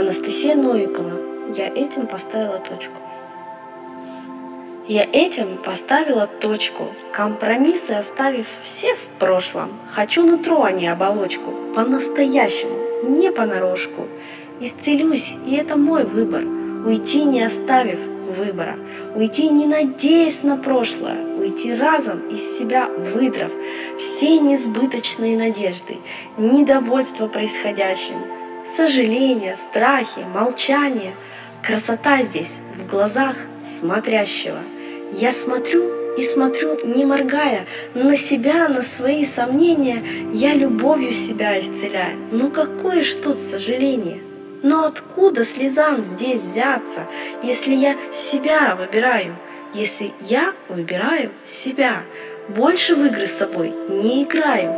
Анастасия Новикова. Я этим поставила точку. Компромиссы оставив все в прошлом. Хочу нутро, а не оболочку. По-настоящему, не понарошку. Исцелюсь, и это мой выбор. Уйти, не оставив выбора. Уйти, не надеясь на прошлое. Уйти разом, из себя выдрав все несбыточные надежды, недовольство происходящим, сожаление, страхи, молчание. Красота здесь, в глазах смотрящего. Я смотрю и смотрю, не моргая, на себя, на свои сомнения. Я любовью себя исцеляю. Ну какое ж тут сожаление? Но откуда слезам здесь взяться, если я себя выбираю? Если я выбираю себя, больше в игры с собой не играю.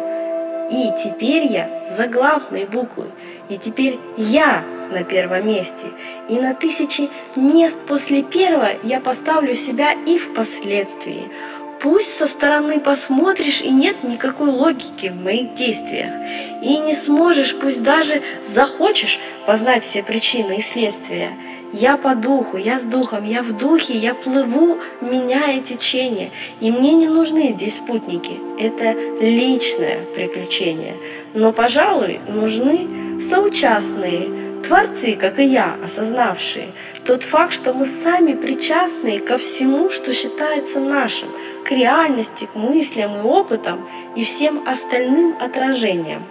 И теперь я за главной буквы, и теперь я на первом месте. И на 1000 мест после первого я поставлю себя и впоследствии. Пусть со стороны посмотришь, и нет никакой логики в моих действиях. И не сможешь, пусть даже захочешь, познать все причины и следствия. Я по духу, я с духом, я в духе, я плыву, меняя течение. И мне не нужны здесь спутники. Это личное приключение. Но, пожалуй, нужны соучастные, творцы, как и я, осознавшие тот факт, что мы сами причастны ко всему, что считается нашим, к реальности, к мыслям и опытам и всем остальным отражениям.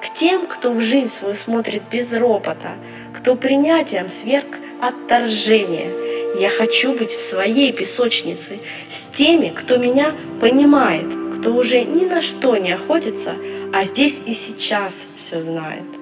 К тем, кто в жизнь свою смотрит без ропота, кто принятием сверг отторжение. Я хочу быть в своей песочнице с теми, кто меня понимает, кто уже ни на что не охотится, а здесь и сейчас все знает.